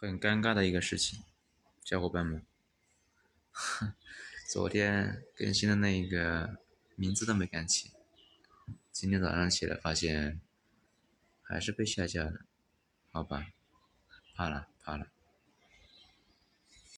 很尴尬的一个事情，小伙伴们，昨天更新的那个名字都没敢起，今天早上起来发现还是被下架了，好吧，怕了。